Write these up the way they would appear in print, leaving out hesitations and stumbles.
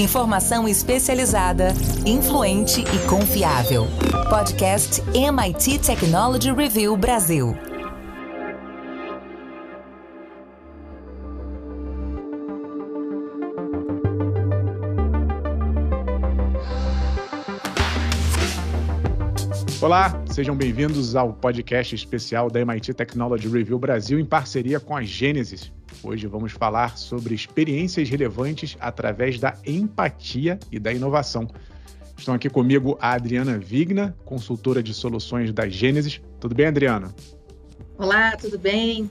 Informação especializada, influente e confiável. Podcast MIT Technology Review Brasil. Olá, sejam bem-vindos ao podcast especial da MIT Technology Review Brasil em parceria com a Genesys. Hoje vamos falar sobre experiências relevantes através da empatia e da inovação. Estão aqui comigo a Adriana Vigna, consultora de soluções da Genesys. Tudo bem, Adriana? Olá, tudo bem?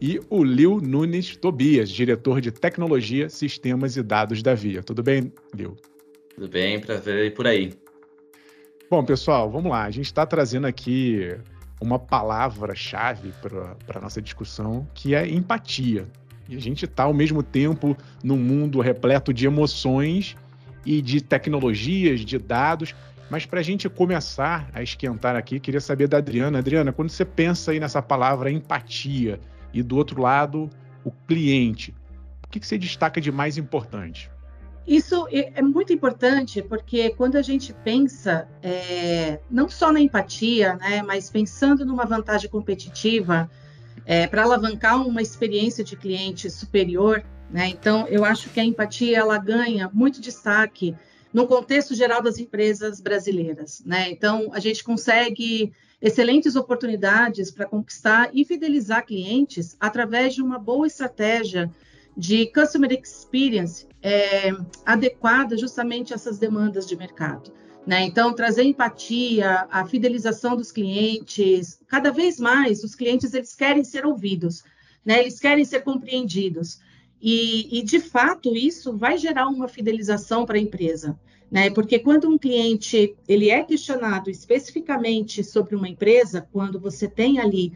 E o Liu Nunes Tobias, diretor de Tecnologia, Sistemas e Dados da Via. Tudo bem, Liu? Tudo bem, prazer e por aí. Bom, pessoal, vamos lá. A gente está trazendo aqui uma palavra-chave para a nossa discussão, que é empatia. E a gente está, ao mesmo tempo, num mundo repleto de emoções e de tecnologias, de dados. Mas para a gente começar a esquentar aqui, queria saber da Adriana. Adriana, quando você pensa aí nessa palavra empatia e, do outro lado, o cliente, o que você destaca de mais importante? Isso é muito importante porque quando a gente pensa não só na empatia, né, mas pensando numa vantagem competitiva para alavancar uma experiência de cliente superior, né, então eu acho que a empatia ela ganha muito destaque no contexto geral das empresas brasileiras, né, então a gente consegue excelentes oportunidades para conquistar e fidelizar clientes através de uma boa estratégia de customer experience adequada justamente a essas demandas de mercado, né? Então, trazer empatia, a fidelização dos clientes, cada vez mais os clientes eles querem ser ouvidos, né? Eles querem ser compreendidos e de fato isso vai gerar uma fidelização para a empresa, né? Porque quando um cliente ele é questionado especificamente sobre uma empresa, quando você tem ali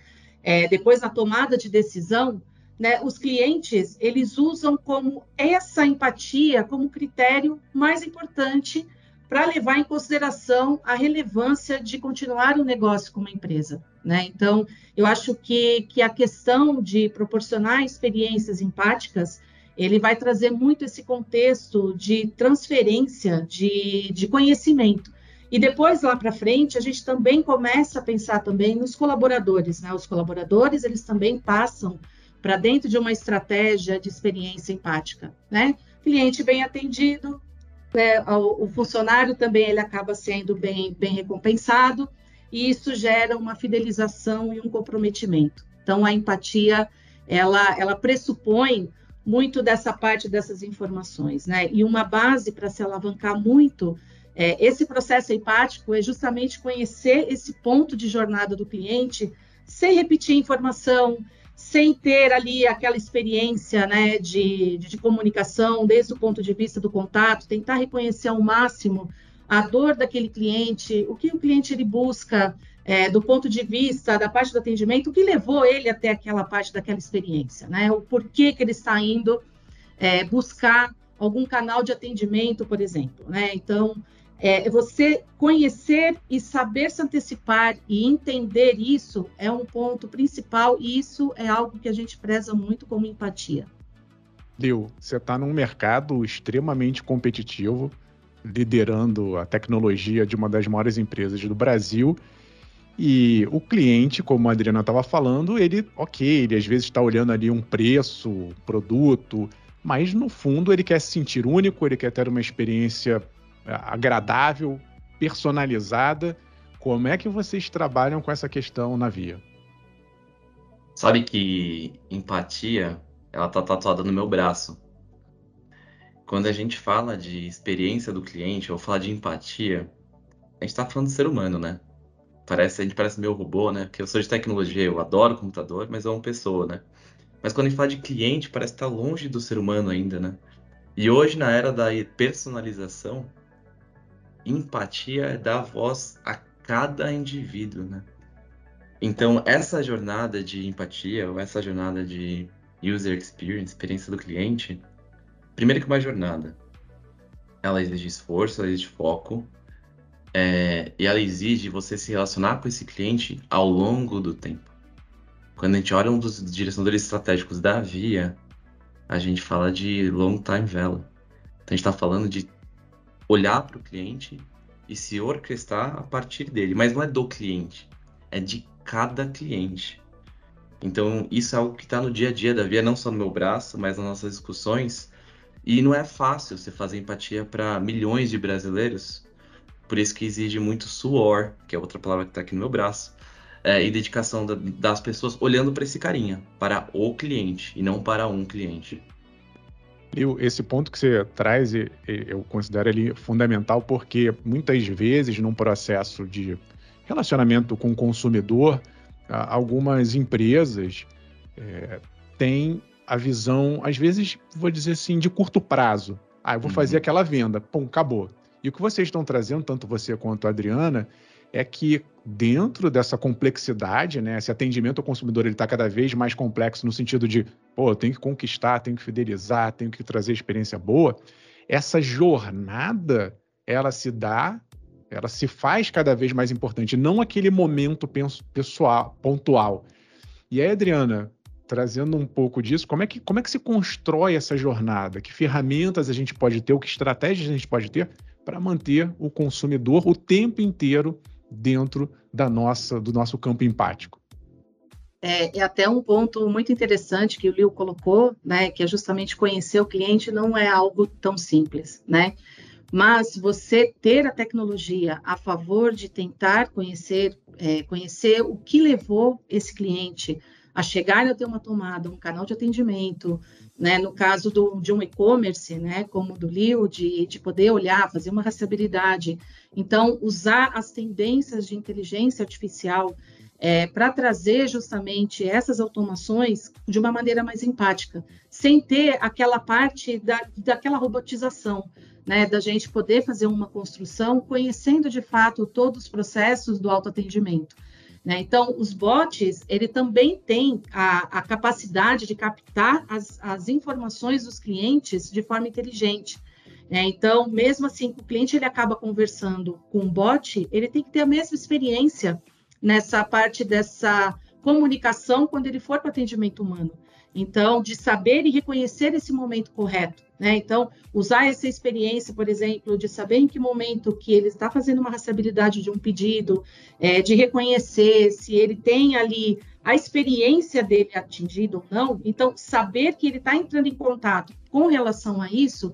depois na tomada de decisão, né, os clientes, eles usam como essa empatia como critério mais importante para levar em consideração a relevância de continuar o negócio com uma empresa, né? Então, eu acho que a questão de proporcionar experiências empáticas, ele vai trazer muito esse contexto de transferência, de conhecimento. E depois, lá para frente, a gente também começa a pensar também nos colaboradores, né? Os colaboradores, eles também passam para dentro de uma estratégia de experiência empática, né? Cliente bem atendido, né? O funcionário também ele acaba sendo bem recompensado e isso gera uma fidelização e um comprometimento. Então, a empatia, ela pressupõe muito dessa parte dessas informações, né? E uma base para se alavancar muito esse processo empático é justamente conhecer esse ponto de jornada do cliente sem repetir informação, sem ter ali aquela experiência, né, de comunicação, desde o ponto de vista do contato, tentar reconhecer ao máximo a dor daquele cliente, o que o cliente ele busca do ponto de vista da parte do atendimento, o que levou ele até aquela parte daquela experiência, né, o porquê que ele está indo buscar algum canal de atendimento, por exemplo, né, então você conhecer e saber se antecipar e entender isso é um ponto principal e isso é algo que a gente preza muito como empatia. Liu, você está num mercado extremamente competitivo, liderando a tecnologia de uma das maiores empresas do Brasil e o cliente, como a Adriana estava falando, ele às vezes está olhando ali um preço, um produto, mas no fundo ele quer se sentir único, ele quer ter uma experiência agradável, personalizada. Como é que vocês trabalham com essa questão na Via? Sabe que empatia, ela tá tatuada no meu braço. Quando a gente fala de experiência do cliente, ou fala de empatia, a gente tá falando de ser humano, né? A gente parece meio robô, né? Porque eu sou de tecnologia, eu adoro computador, mas eu amo pessoa, né? Mas quando a gente fala de cliente, parece que tá longe do ser humano ainda, né? E hoje, na era da personalização, empatia é dar voz a cada indivíduo, né? Então, essa jornada de empatia, ou essa jornada de user experience, experiência do cliente, primeiro que é uma jornada. Ela exige esforço, ela exige foco, e ela exige você se relacionar com esse cliente ao longo do tempo. Quando a gente olha um dos direcionadores estratégicos da Via, a gente fala de long time value. Então, a gente está falando de olhar para o cliente e se orquestrar a partir dele. Mas não é do cliente, é de cada cliente. Então, isso é algo que está no dia a dia da Via, não só no meu braço, mas nas nossas discussões. E não é fácil você fazer empatia para milhões de brasileiros, por isso que exige muito suor, que é outra palavra que está aqui no meu braço, e dedicação das pessoas olhando para esse carinha, para o cliente, e não para um cliente. Esse ponto que você traz, eu considero ele fundamental, porque muitas vezes, num processo de relacionamento com o consumidor, algumas empresas têm a visão, às vezes, vou dizer assim, de curto prazo. Eu vou fazer aquela venda, pum, acabou. E o que vocês estão trazendo, tanto você quanto a Adriana, é que dentro dessa complexidade, né, esse atendimento ao consumidor está cada vez mais complexo no sentido de, eu tenho que conquistar, tenho que fidelizar, tenho que trazer experiência boa. Essa jornada, ela se faz cada vez mais importante, não aquele momento pessoal, pontual. E aí, Adriana, trazendo um pouco disso, como é que se constrói essa jornada? Que ferramentas a gente pode ter, ou que estratégias a gente pode ter para manter o consumidor o tempo inteiro dentro do nosso campo empático? É até um ponto muito interessante que o Liu colocou, né, que é justamente conhecer o cliente não é algo tão simples, né? Mas você ter a tecnologia a favor de tentar conhecer o que levou esse cliente a chegar até uma tomada, um canal de atendimento, né? No caso de um e-commerce, né? Como do Liu, de poder olhar, fazer uma rastreabilidade. Então, usar as tendências de inteligência artificial para trazer justamente essas automações de uma maneira mais empática, sem ter aquela parte daquela robotização, né, da gente poder fazer uma construção conhecendo de fato todos os processos do autoatendimento, né? Então, os bots, ele também tem a capacidade de captar as informações dos clientes de forma inteligente, né? Então, mesmo assim, o cliente ele acaba conversando com o bot, ele tem que ter a mesma experiência nessa parte dessa comunicação quando ele for para o atendimento humano. Então, de saber e reconhecer esse momento correto, né? Então, usar essa experiência, por exemplo, de saber em que momento que ele está fazendo uma rastreabilidade de um pedido, de reconhecer se ele tem ali a experiência dele atingida ou não. Então, saber que ele está entrando em contato com relação a isso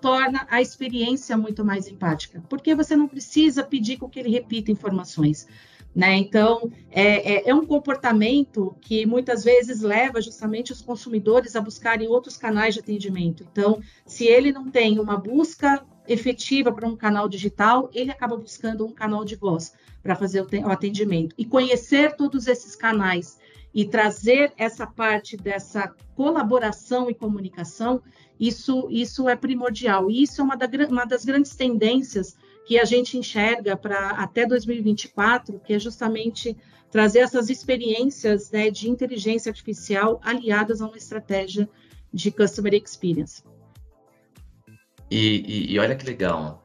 torna a experiência muito mais empática, porque você não precisa pedir com que ele repita informações, né? Então, é um comportamento que muitas vezes leva justamente os consumidores a buscarem outros canais de atendimento. Então, se ele não tem uma busca efetiva para um canal digital, ele acaba buscando um canal de voz para fazer o atendimento. E conhecer todos esses canais e trazer essa parte dessa colaboração e comunicação, isso é primordial. E isso é uma das grandes tendências que a gente enxerga para até 2024, que é justamente trazer essas experiências, né, de inteligência artificial aliadas a uma estratégia de Customer Experience. E olha que legal,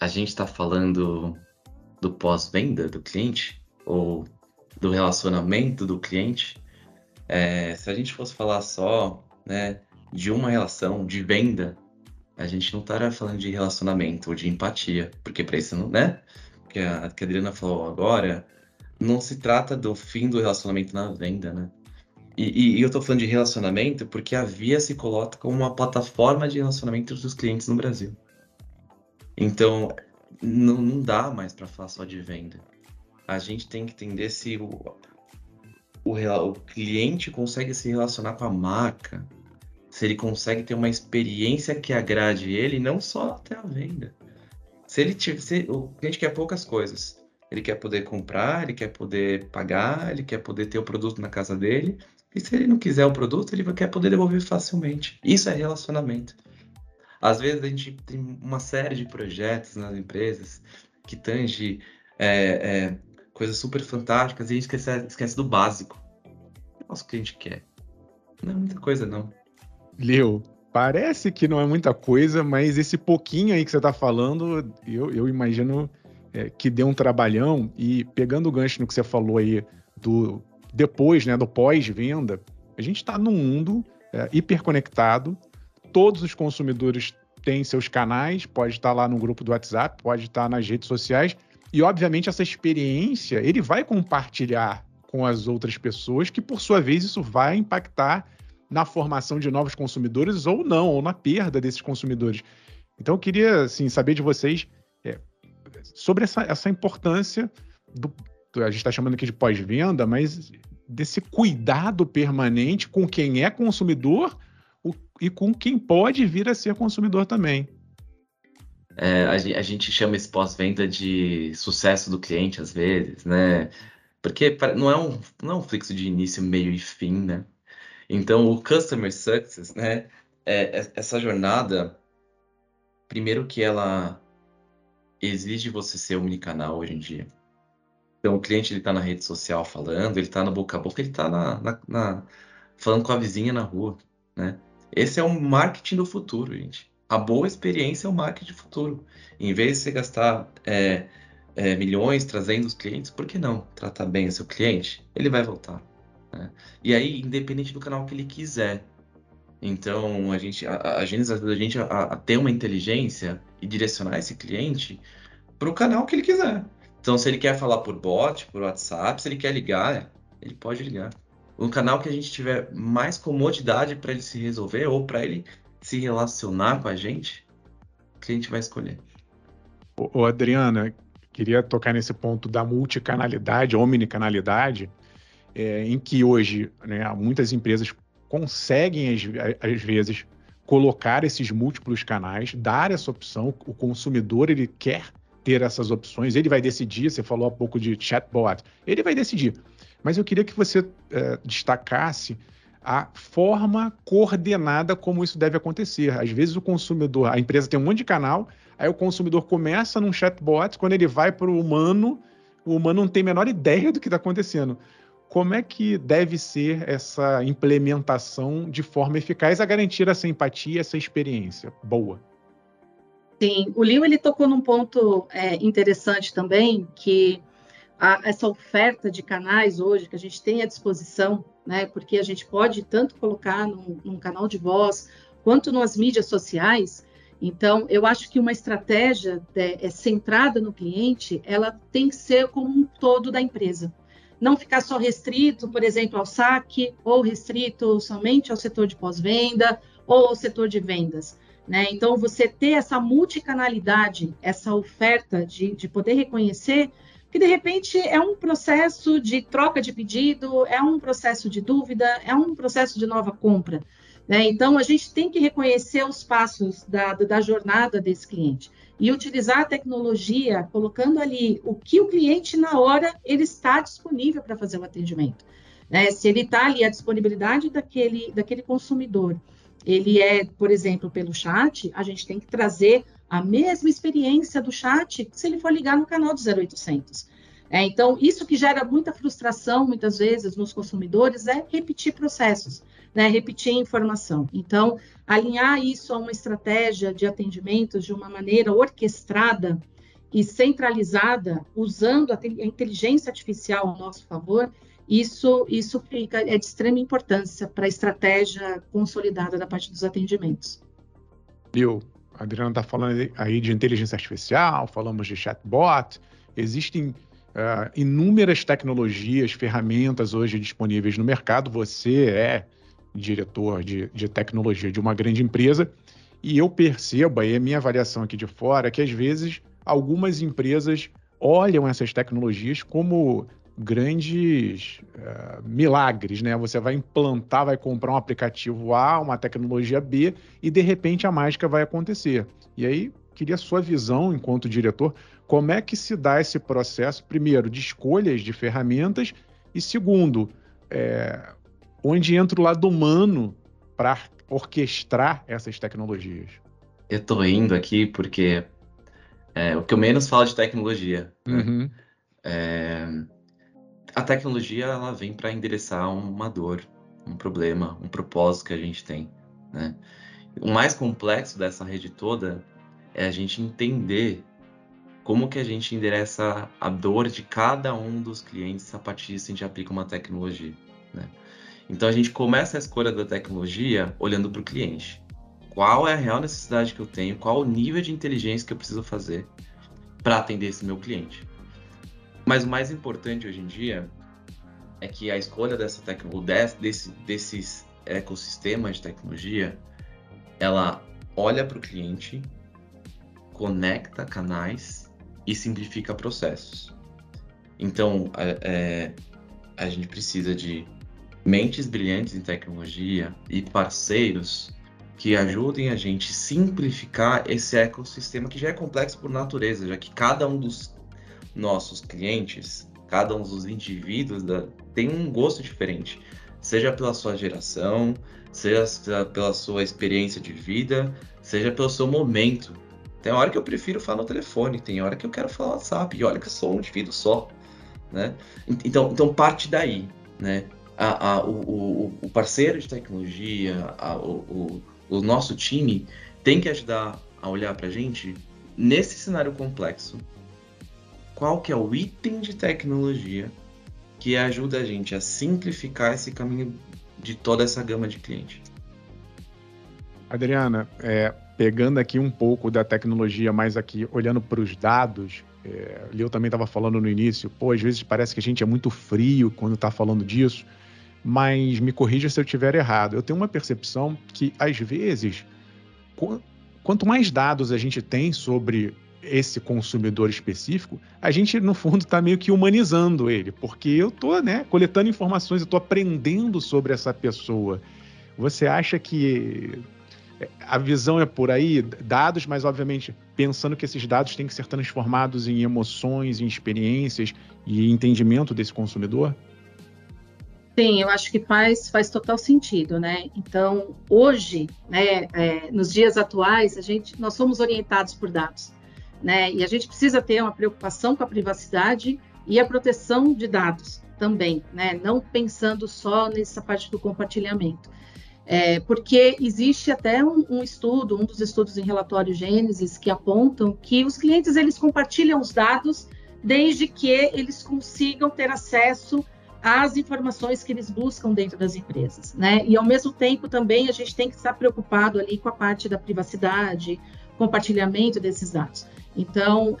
a gente está falando do pós-venda do cliente, ou do relacionamento do cliente. Se a gente fosse falar só, né, de uma relação de venda, a gente não estaria falando de relacionamento ou de empatia, porque para isso não, né? Porque que a Adriana falou agora, não se trata do fim do relacionamento na venda, né? E eu estou falando de relacionamento porque a Via se coloca como uma plataforma de relacionamento dos clientes no Brasil. Então, não dá mais para falar só de venda. A gente tem que entender se o cliente consegue se relacionar com a marca, se ele consegue ter uma experiência que agrade ele, não só até a venda. Se o cliente quer poucas coisas. Ele quer poder comprar, ele quer poder pagar, ele quer poder ter o produto na casa dele. E se ele não quiser o produto, ele quer poder devolver facilmente. Isso é relacionamento. Às vezes a gente tem uma série de projetos nas empresas que tange coisas super fantásticas e a gente esquece do básico. O nosso cliente quer. Não é muita coisa, não. Liu, parece que não é muita coisa, mas esse pouquinho aí que você está falando, eu imagino que deu um trabalhão. E pegando o gancho no que você falou aí do depois, né, do pós-venda, a gente está num mundo hiperconectado, todos os consumidores têm seus canais, pode estar lá no grupo do WhatsApp, pode estar nas redes sociais, e obviamente essa experiência ele vai compartilhar com as outras pessoas, que por sua vez isso vai impactar na formação de novos consumidores ou não, ou na perda desses consumidores. Então eu queria assim, saber de vocês sobre essa importância, a gente está chamando aqui de pós-venda, mas desse cuidado permanente com quem é consumidor e com quem pode vir a ser consumidor também. A gente chama esse pós-venda de sucesso do cliente, às vezes, né? Porque não é um fluxo de início, meio e fim, né? Então, o Customer Success, né? Essa jornada, primeiro que ela exige você ser omnicanal hoje em dia. Então, o cliente está na rede social falando, ele está na boca a boca, ele está falando com a vizinha na rua, né? Esse é o marketing do futuro, gente. A boa experiência é o marketing do futuro. Em vez de você gastar milhões trazendo os clientes, por que não tratar bem o seu cliente? Ele vai voltar, né? E aí, independente do canal que ele quiser. Então, a Genesys ajuda a gente a ter uma inteligência e direcionar esse cliente para o canal que ele quiser. Então, se ele quer falar por bot, por WhatsApp, se ele quer ligar, ele pode ligar. O canal que a gente tiver mais comodidade para ele se resolver ou para ele se relacionar com a gente, o cliente vai escolher. Ô, Adriana, queria tocar nesse ponto da multicanalidade, omnicanalidade, em que hoje, né, muitas empresas conseguem, às vezes, colocar esses múltiplos canais, dar essa opção. O consumidor, ele quer ter essas opções, ele vai decidir. Você falou há pouco de chatbot, ele vai decidir. Mas eu queria que você destacasse a forma coordenada como isso deve acontecer. Às vezes o consumidor, a empresa tem um monte de canal, aí o consumidor começa num chatbot, quando ele vai para o humano não tem a menor ideia do que está acontecendo. Como é que deve ser essa implementação de forma eficaz a garantir essa empatia, essa experiência boa? Sim, o Liu ele tocou num ponto interessante também, que essa oferta de canais hoje que a gente tem à disposição, né, porque a gente pode tanto colocar num canal de voz quanto nas mídias sociais. Então, eu acho que uma estratégia centrada no cliente, ela tem que ser como um todo da empresa. Não ficar só restrito, por exemplo, ao saque, ou restrito somente ao setor de pós-venda, ou ao setor de vendas, né? Então, você ter essa multicanalidade, essa oferta de poder reconhecer que, de repente, é um processo de troca de pedido, é um processo de dúvida, é um processo de nova compra, né? Então, a gente tem que reconhecer os passos da jornada desse cliente e utilizar a tecnologia, colocando ali o que o cliente, na hora, ele está disponível para fazer o atendimento, né? Se ele está ali, a disponibilidade daquele consumidor, ele é, por exemplo, pelo chat, a gente tem que trazer a mesma experiência do chat se ele for ligar no canal do 0800. Então, isso que gera muita frustração, muitas vezes, nos consumidores, é repetir processos, né? Repetir informação. Então, alinhar isso a uma estratégia de atendimento de uma maneira orquestrada e centralizada, usando a inteligência artificial ao nosso favor, isso fica, de extrema importância para a estratégia consolidada da parte dos atendimentos. Liu, a Adriana está falando aí de inteligência artificial, falamos de chatbot. Existem inúmeras tecnologias, ferramentas hoje disponíveis no mercado. Você é diretor de tecnologia de uma grande empresa e eu percebo, aí a minha avaliação aqui de fora, que às vezes algumas empresas olham essas tecnologias como grandes milagres, né? Você vai implantar, vai comprar um aplicativo A, uma tecnologia B e, de repente, a mágica vai acontecer. E aí, queria a sua visão, enquanto diretor, como é que se dá esse processo, primeiro, de escolhas de ferramentas e, segundo, onde entra o lado humano para orquestrar essas tecnologias? Eu estou indo aqui porque o que eu menos falo de tecnologia, né? Uhum. A tecnologia, ela vem para endereçar uma dor, um problema, um propósito que a gente tem, né? O mais complexo dessa rede toda é a gente entender como que a gente endereça a dor de cada um dos clientes a partir disso a gente aplica uma tecnologia, né? Então, a gente começa a escolha da tecnologia olhando para o cliente. qual é a real necessidade que eu tenho, qual o nível de inteligência que eu preciso fazer para atender esse meu cliente. Mas o mais importante hoje em dia é que a escolha dessa desses ecossistemas de tecnologia, ela olha para o cliente, conecta canais e simplifica processos. Então, a gente precisa de mentes brilhantes em tecnologia e parceiros que ajudem a gente simplificar esse ecossistema que já é complexo por natureza, já que cada um dos nossos clientes, cada um dos indivíduos tem um gosto diferente, seja pela sua geração, seja pela sua experiência de vida, seja pelo seu momento. Tem hora que eu prefiro falar no telefone, tem hora que eu quero falar no WhatsApp, e olha que eu sou um indivíduo só, né? Então parte daí, né? O parceiro de tecnologia, o nosso time tem que ajudar a olhar para a gente nesse cenário complexo. Qual que é o item de tecnologia que ajuda a gente a simplificar esse caminho de toda essa gama de clientes? Adriana, pegando aqui um pouco da tecnologia, mas aqui olhando para os dados, eu também estava falando no início, às vezes parece que a gente é muito frio quando está falando disso, mas me corrija se eu estiver errado. Eu tenho uma percepção que, às vezes, quanto mais dados a gente tem sobre esse consumidor específico, a gente, no fundo, está meio que humanizando ele, porque eu estou coletando informações, eu estou aprendendo sobre essa pessoa. Você acha que a visão é por aí, dados, mas, obviamente, pensando que esses dados têm que ser transformados em emoções, em experiências e entendimento desse consumidor? Sim, eu acho que faz total sentido, né? Então, hoje, nos dias atuais, nós somos orientados por dados. Né? E a gente precisa ter uma preocupação com a privacidade e a proteção de dados também, né? Não pensando só nessa parte do compartilhamento. Porque existe até um dos estudos em relatório Genesys, que apontam que os clientes eles compartilham os dados desde que eles consigam ter acesso às informações que eles buscam dentro das empresas. Né? E, ao mesmo tempo, também a gente tem que estar preocupado ali com a parte da privacidade, compartilhamento desses dados. Então,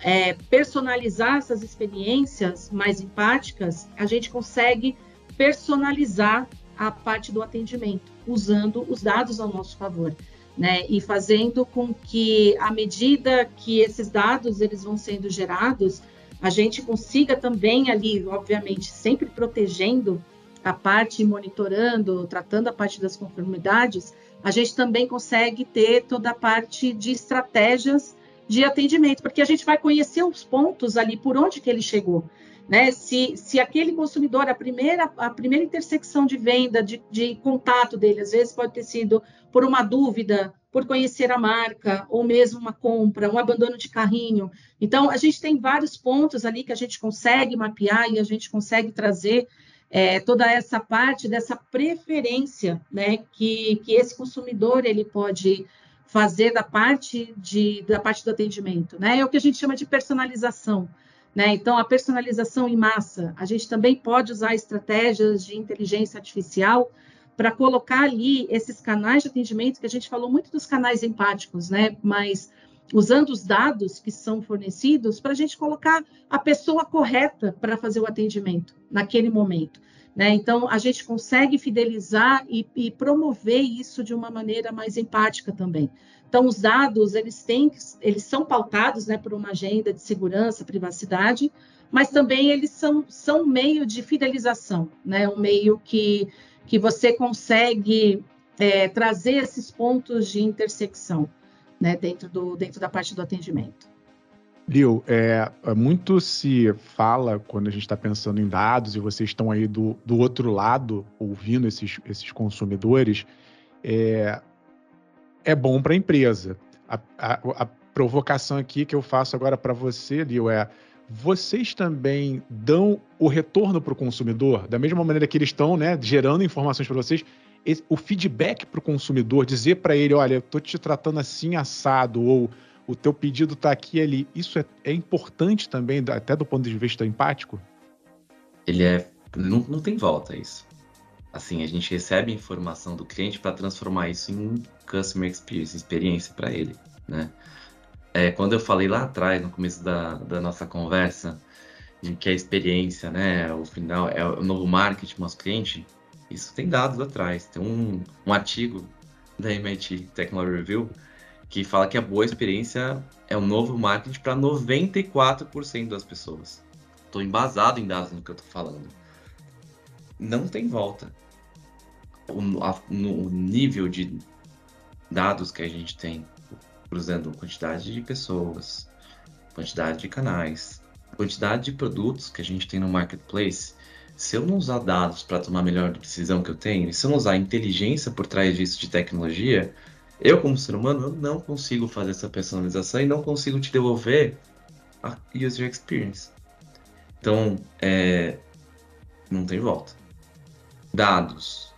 personalizar essas experiências mais empáticas, a gente consegue personalizar a parte do atendimento, usando os dados ao nosso favor, né? E fazendo com que, à medida que esses dados eles vão sendo gerados, a gente consiga também ali, obviamente, sempre protegendo a parte, monitorando, tratando a parte das conformidades, a gente também consegue ter toda a parte de estratégias de atendimento, porque a gente vai conhecer os pontos ali, por onde que ele chegou, né? Se aquele consumidor, a primeira intersecção de venda, de contato dele, às vezes pode ter sido por uma dúvida, por conhecer a marca, ou mesmo uma compra, um abandono de carrinho. Então, a gente tem vários pontos ali que a gente consegue mapear e a gente consegue trazer toda essa parte dessa preferência, né, que esse consumidor ele pode fazer da parte do atendimento, né? É o que a gente chama de personalização, né? Então, a personalização em massa, a gente também pode usar estratégias de inteligência artificial para colocar ali esses canais de atendimento, que a gente falou muito dos canais empáticos, né? Mas usando os dados que são fornecidos para a gente colocar a pessoa correta para fazer o atendimento naquele momento, né? Então, a gente consegue fidelizar e promover isso de uma maneira mais empática também. Então, os dados, eles são pautados, né, por uma agenda de segurança, privacidade, mas também eles são meio de fidelização, né? Um meio que você consegue trazer esses pontos de intersecção, né, dentro da parte do atendimento. Liu, muito se fala quando a gente está pensando em dados, e vocês estão aí do outro lado ouvindo esses consumidores, é bom para a empresa. A provocação aqui que eu faço agora para você, Liu, vocês também dão o retorno para o consumidor? Da mesma maneira que eles estão, né, gerando informações para vocês, o feedback para o consumidor, dizer para ele, olha, eu estou te tratando assim assado, ou o teu pedido está aqui e ali, isso é importante também, até do ponto de vista empático? Ele não tem volta isso. Assim, a gente recebe informação do cliente para transformar isso em um customer experience, experiência para ele, né? Quando eu falei lá atrás, no começo da nossa conversa, de que a experiência, né, o final, é o novo marketing do nosso cliente, isso tem dados atrás. Tem um artigo da MIT Technology Review que fala que a boa experiência é o novo marketing para 94% das pessoas. Estou embasado em dados no que eu estou falando. Não tem volta. O nível de dados que a gente tem, cruzando quantidade de pessoas, quantidade de canais, quantidade de produtos que a gente tem no marketplace, se eu não usar dados para tomar a melhor decisão que eu tenho, e se eu não usar inteligência por trás disso de tecnologia, eu, como ser humano, eu não consigo fazer essa personalização e não consigo te devolver a user experience. Então, não tem volta. Dados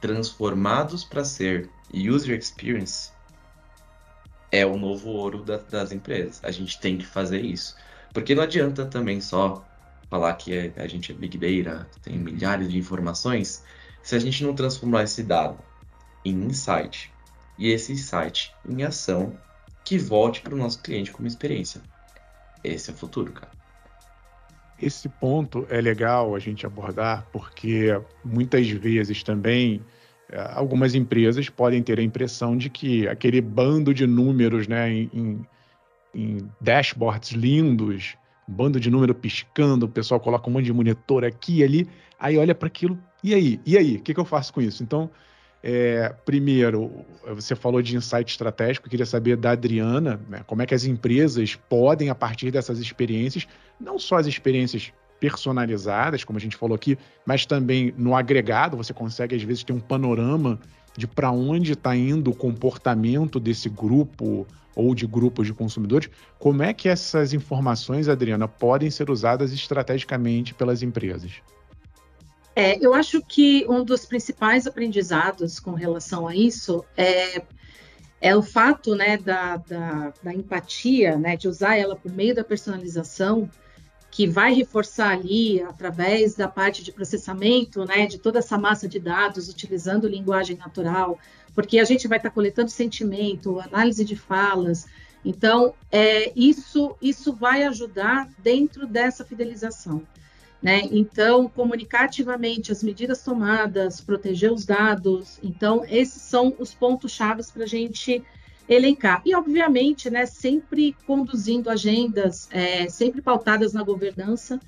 transformados para ser user experience é o novo ouro das empresas. A gente tem que fazer isso. Porque não adianta também só falar que a gente é big data, tem milhares de informações, se a gente não transformar esse dado em insight, e esse insight em ação que volte para o nosso cliente como experiência. Esse é o futuro, cara. Esse ponto é legal a gente abordar, porque muitas vezes também algumas empresas podem ter a impressão de que aquele bando de números, né, em dashboards lindos, bando de número piscando, o pessoal coloca um monte de monitor aqui e ali, aí olha para aquilo, e aí? O que eu faço com isso? Então, primeiro, você falou de insight estratégico, eu queria saber da Adriana, né, como é que as empresas podem, a partir dessas experiências, não só as experiências personalizadas, como a gente falou aqui, mas também no agregado, você consegue às vezes ter um panorama de para onde está indo o comportamento desse grupo ou de grupos de consumidores. Como é que essas informações, Adriana, podem ser usadas estrategicamente pelas empresas? Eu acho que um dos principais aprendizados com relação a isso é o fato, né, da empatia, né, de usar ela por meio da personalização, que vai reforçar ali, através da parte de processamento, né, de toda essa massa de dados, utilizando linguagem natural, porque a gente vai estar coletando sentimento, análise de falas. Então, isso vai ajudar dentro dessa fidelização, né? Então, comunicar ativamente as medidas tomadas, proteger os dados. Então, esses são os pontos-chave para a gente elencar. E, obviamente, né, sempre conduzindo agendas, sempre pautadas na governança,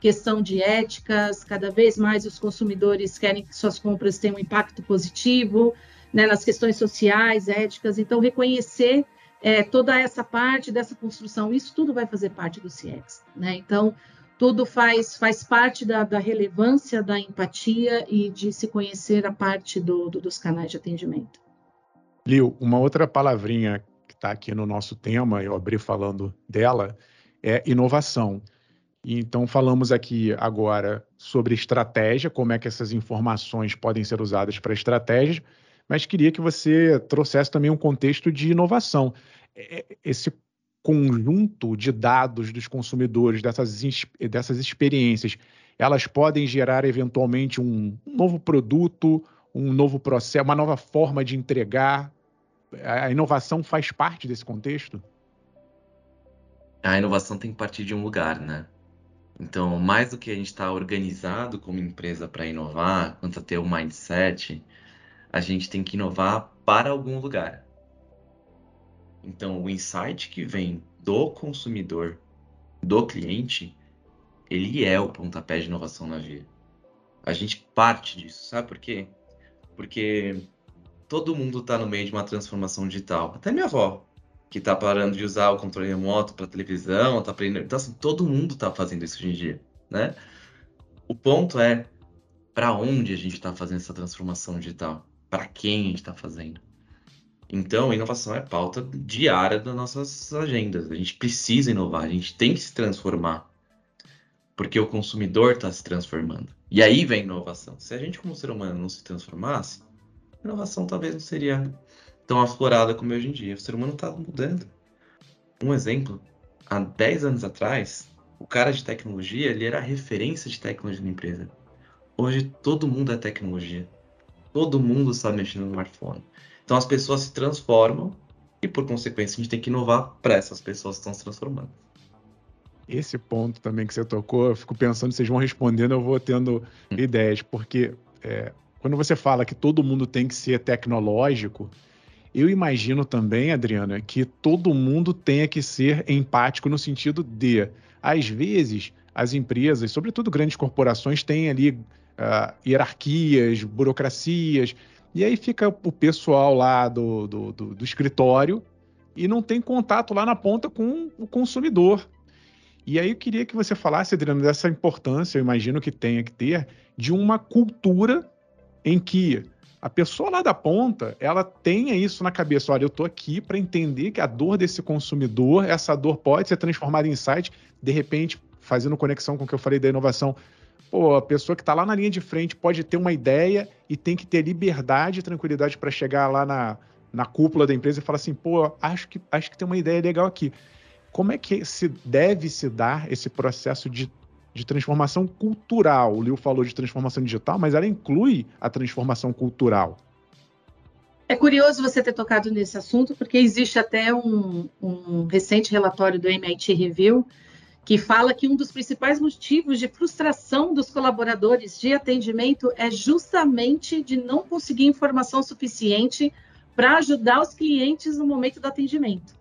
questão de éticas, cada vez mais os consumidores querem que suas compras tenham um impacto positivo, né, nas questões sociais, éticas. Então, reconhecer toda essa parte dessa construção, isso tudo vai fazer parte do CX, né? Então, tudo faz parte da relevância, da empatia e de se conhecer a parte dos canais de atendimento. Liu, uma outra palavrinha que está aqui no nosso tema, eu abri falando dela, é inovação. Então, falamos aqui agora sobre estratégia, como é que essas informações podem ser usadas para estratégias, mas queria que você trouxesse também um contexto de inovação. Esse conjunto de dados dos consumidores, dessas experiências, elas podem gerar eventualmente um novo produto, um novo processo, uma nova forma de entregar? A inovação faz parte desse contexto? A inovação tem que partir de um lugar, né? Então, mais do que a gente estar organizado como empresa para inovar, quanto a ter o mindset, a gente tem que inovar para algum lugar. Então, o insight que vem do consumidor, do cliente, ele é o pontapé de inovação na Via. A gente parte disso, sabe por quê? Porque todo mundo está no meio de uma transformação digital. Até minha avó, que está parando de usar o controle remoto para televisão, está aprendendo. Então, assim, todo mundo está fazendo isso hoje em dia, né? O ponto é para onde a gente está fazendo essa transformação digital, para quem a gente está fazendo. Então, inovação é pauta diária das nossas agendas. A gente precisa inovar, a gente tem que se transformar, porque o consumidor está se transformando. E aí vem inovação. Se a gente, como ser humano, não se transformasse, a inovação talvez não seria tão aflorada como hoje em dia. O ser humano está mudando. Um exemplo, há 10 anos atrás, o cara de tecnologia, ele era a referência de tecnologia na empresa. Hoje todo mundo é tecnologia. Todo mundo está mexendo no smartphone. Então as pessoas se transformam e, por consequência, a gente tem que inovar para essas pessoas que estão se transformando. Esse ponto também que você tocou, eu fico pensando, vocês vão respondendo, eu vou tendo ideias, porque quando você fala que todo mundo tem que ser tecnológico, eu imagino também, Adriana, que todo mundo tenha que ser empático no sentido de, às vezes, as empresas, sobretudo grandes corporações, têm ali hierarquias, burocracias, e aí fica o pessoal lá do escritório e não tem contato lá na ponta com o consumidor. E aí eu queria que você falasse, Adriana, dessa importância, eu imagino que tenha que ter, de uma cultura em que a pessoa lá da ponta, ela tenha isso na cabeça. Olha, eu estou aqui para entender que a dor desse consumidor, essa dor pode ser transformada em insight, de repente, fazendo conexão com o que eu falei da inovação. Pô, a pessoa que está lá na linha de frente pode ter uma ideia e tem que ter liberdade e tranquilidade para chegar lá na cúpula da empresa e falar assim, pô, acho que tem uma ideia legal aqui. Como é que deve se dar esse processo de transformação cultural? O Liu falou de transformação digital, mas ela inclui a transformação cultural. É curioso você ter tocado nesse assunto, porque existe até um recente relatório do MIT Review que fala que um dos principais motivos de frustração dos colaboradores de atendimento é justamente de não conseguir informação suficiente para ajudar os clientes no momento do atendimento.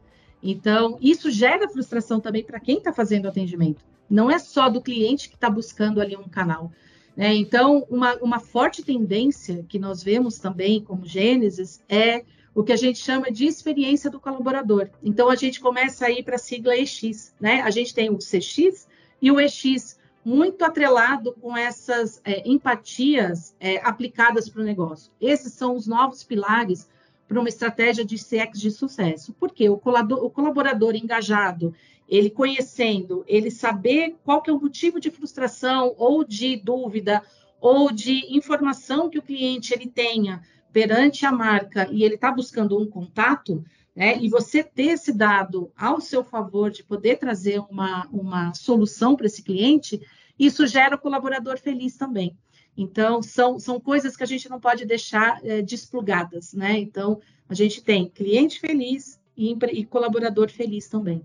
Então, isso gera frustração também para quem está fazendo atendimento. Não é só do cliente que está buscando ali um canal. Né? Então, uma forte tendência que nós vemos também como Genesys é o que a gente chama de experiência do colaborador. Então, a gente começa a ir para a sigla EX. Né? A gente tem o CX e o EX, muito atrelado com essas empatias aplicadas para o negócio. Esses são os novos pilares para uma estratégia de CX de sucesso. Porque o colaborador engajado, ele conhecendo, ele saber qual que é o motivo de frustração ou de dúvida ou de informação que o cliente ele tenha perante a marca e ele está buscando um contato, né? E você ter esse dado ao seu favor de poder trazer uma solução para esse cliente, isso gera o colaborador feliz também. Então, são coisas que a gente não pode deixar desplugadas, né? Então, a gente tem cliente feliz e colaborador feliz também.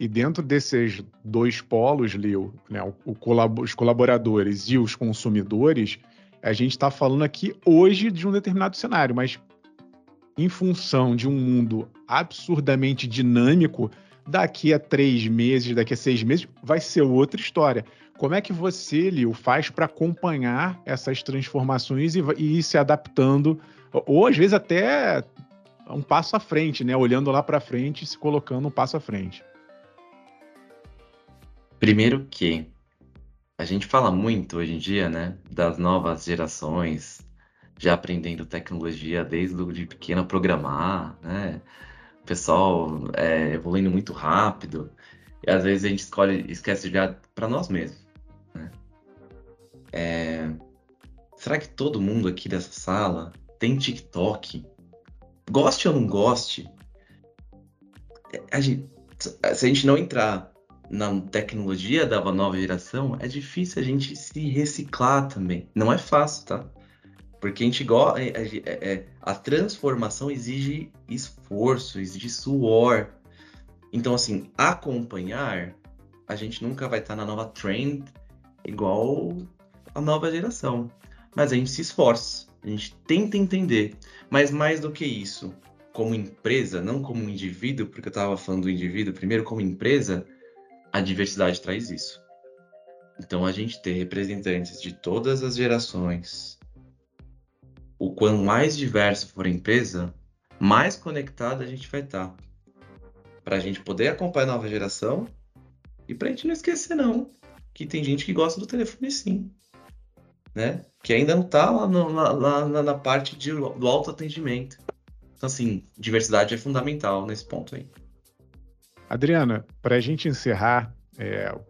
E dentro desses dois polos, Liu, né, os colaboradores e os consumidores, a gente está falando aqui hoje de um determinado cenário, mas em função de um mundo absurdamente dinâmico, daqui a 3 meses, daqui a 6 meses, vai ser outra história. Como é que você, Liu, faz para acompanhar essas transformações e ir se adaptando, ou às vezes até um passo à frente, né? Olhando lá para frente e se colocando um passo à frente? Primeiro que a gente fala muito hoje em dia, né, das novas gerações já aprendendo tecnologia desde de pequena programar, né? O pessoal evoluindo muito rápido, e às vezes a gente esquece de olhar para nós mesmos. Né? Será que todo mundo aqui dessa sala tem TikTok? Goste ou não goste? Se a gente não entrar na tecnologia da nova geração, é difícil a gente se reciclar também. Não é fácil, tá? Porque a gente a transformação exige esforço, exige suor. Então, assim, acompanhar, a gente nunca vai estar na nova trend igual a nova geração. Mas a gente se esforça, a gente tenta entender. Mas mais do que isso, como empresa, não como indivíduo, porque eu estava falando do indivíduo, primeiro como empresa, a diversidade traz isso. Então, a gente ter representantes de todas as gerações. O quanto mais diverso for a empresa, mais conectada a gente vai estar. Para a gente poder acompanhar a nova geração e para a gente não esquecer, não, que tem gente que gosta do telefone sim, né? Que ainda não está lá na parte do autoatendimento. Então, assim, diversidade é fundamental nesse ponto aí. Adriana, para a gente encerrar,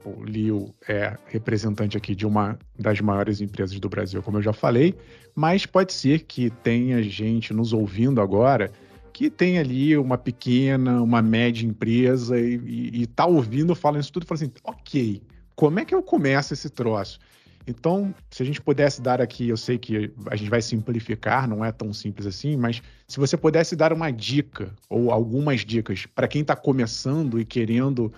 o Liu é representante aqui de uma das maiores empresas do Brasil, como eu já falei, mas pode ser que tenha gente nos ouvindo agora que tem ali uma pequena, uma média empresa e está ouvindo, falando isso tudo, e fala assim, ok, como é que eu começo esse troço? Então, se a gente pudesse dar aqui, eu sei que a gente vai simplificar, não é tão simples assim, mas se você pudesse dar uma dica ou algumas dicas para quem está começando e querendo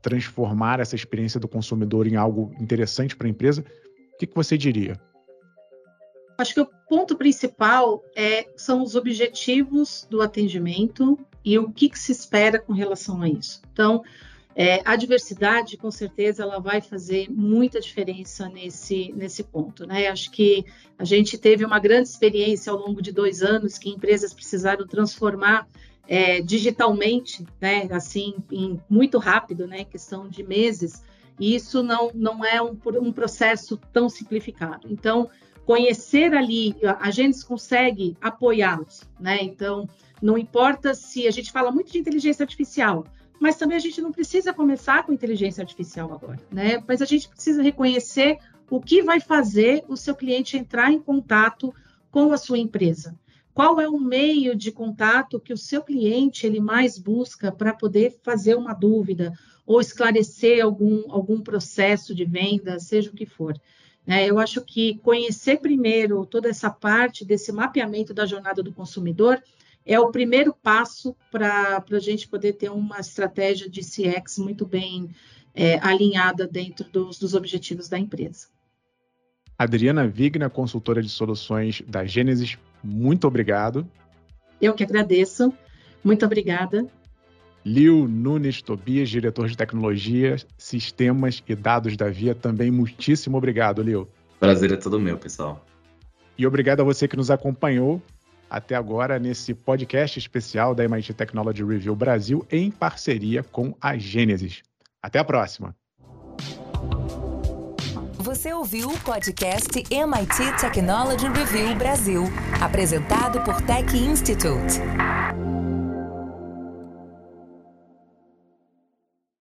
transformar essa experiência do consumidor em algo interessante para a empresa, o que que você diria? Acho que o ponto principal são os objetivos do atendimento e o que se espera com relação a isso. Então, a diversidade, com certeza, ela vai fazer muita diferença nesse ponto, né? Acho que a gente teve uma grande experiência ao longo de 2 anos que empresas precisaram transformar digitalmente, né? Assim, muito rápido, né? Em questão de meses. E isso não é um processo tão simplificado. Então, conhecer ali, a gente consegue apoiá-los, né? Então, não importa se a gente fala muito de inteligência artificial, mas também a gente não precisa começar com inteligência artificial agora, né? Mas a gente precisa reconhecer o que vai fazer o seu cliente entrar em contato com a sua empresa. Qual é o meio de contato que o seu cliente ele mais busca para poder fazer uma dúvida ou esclarecer algum processo de venda, seja o que for. Eu acho que conhecer primeiro toda essa parte desse mapeamento da jornada do consumidor é o primeiro passo para a gente poder ter uma estratégia de CX muito bem alinhada dentro dos objetivos da empresa. Adriana Vigna, consultora de soluções da Genesys, muito obrigado. Eu que agradeço. Muito obrigada. Liu Nunes Tobias, diretor de Tecnologia, Sistemas e Dados da Via, também muitíssimo obrigado, Liu. Prazer é todo meu, pessoal. E obrigado a você que nos acompanhou até agora nesse podcast especial da MIT Technology Review Brasil em parceria com a Genesys. Até a próxima! Você ouviu o podcast MIT Technology Review Brasil, apresentado por Tech Institute.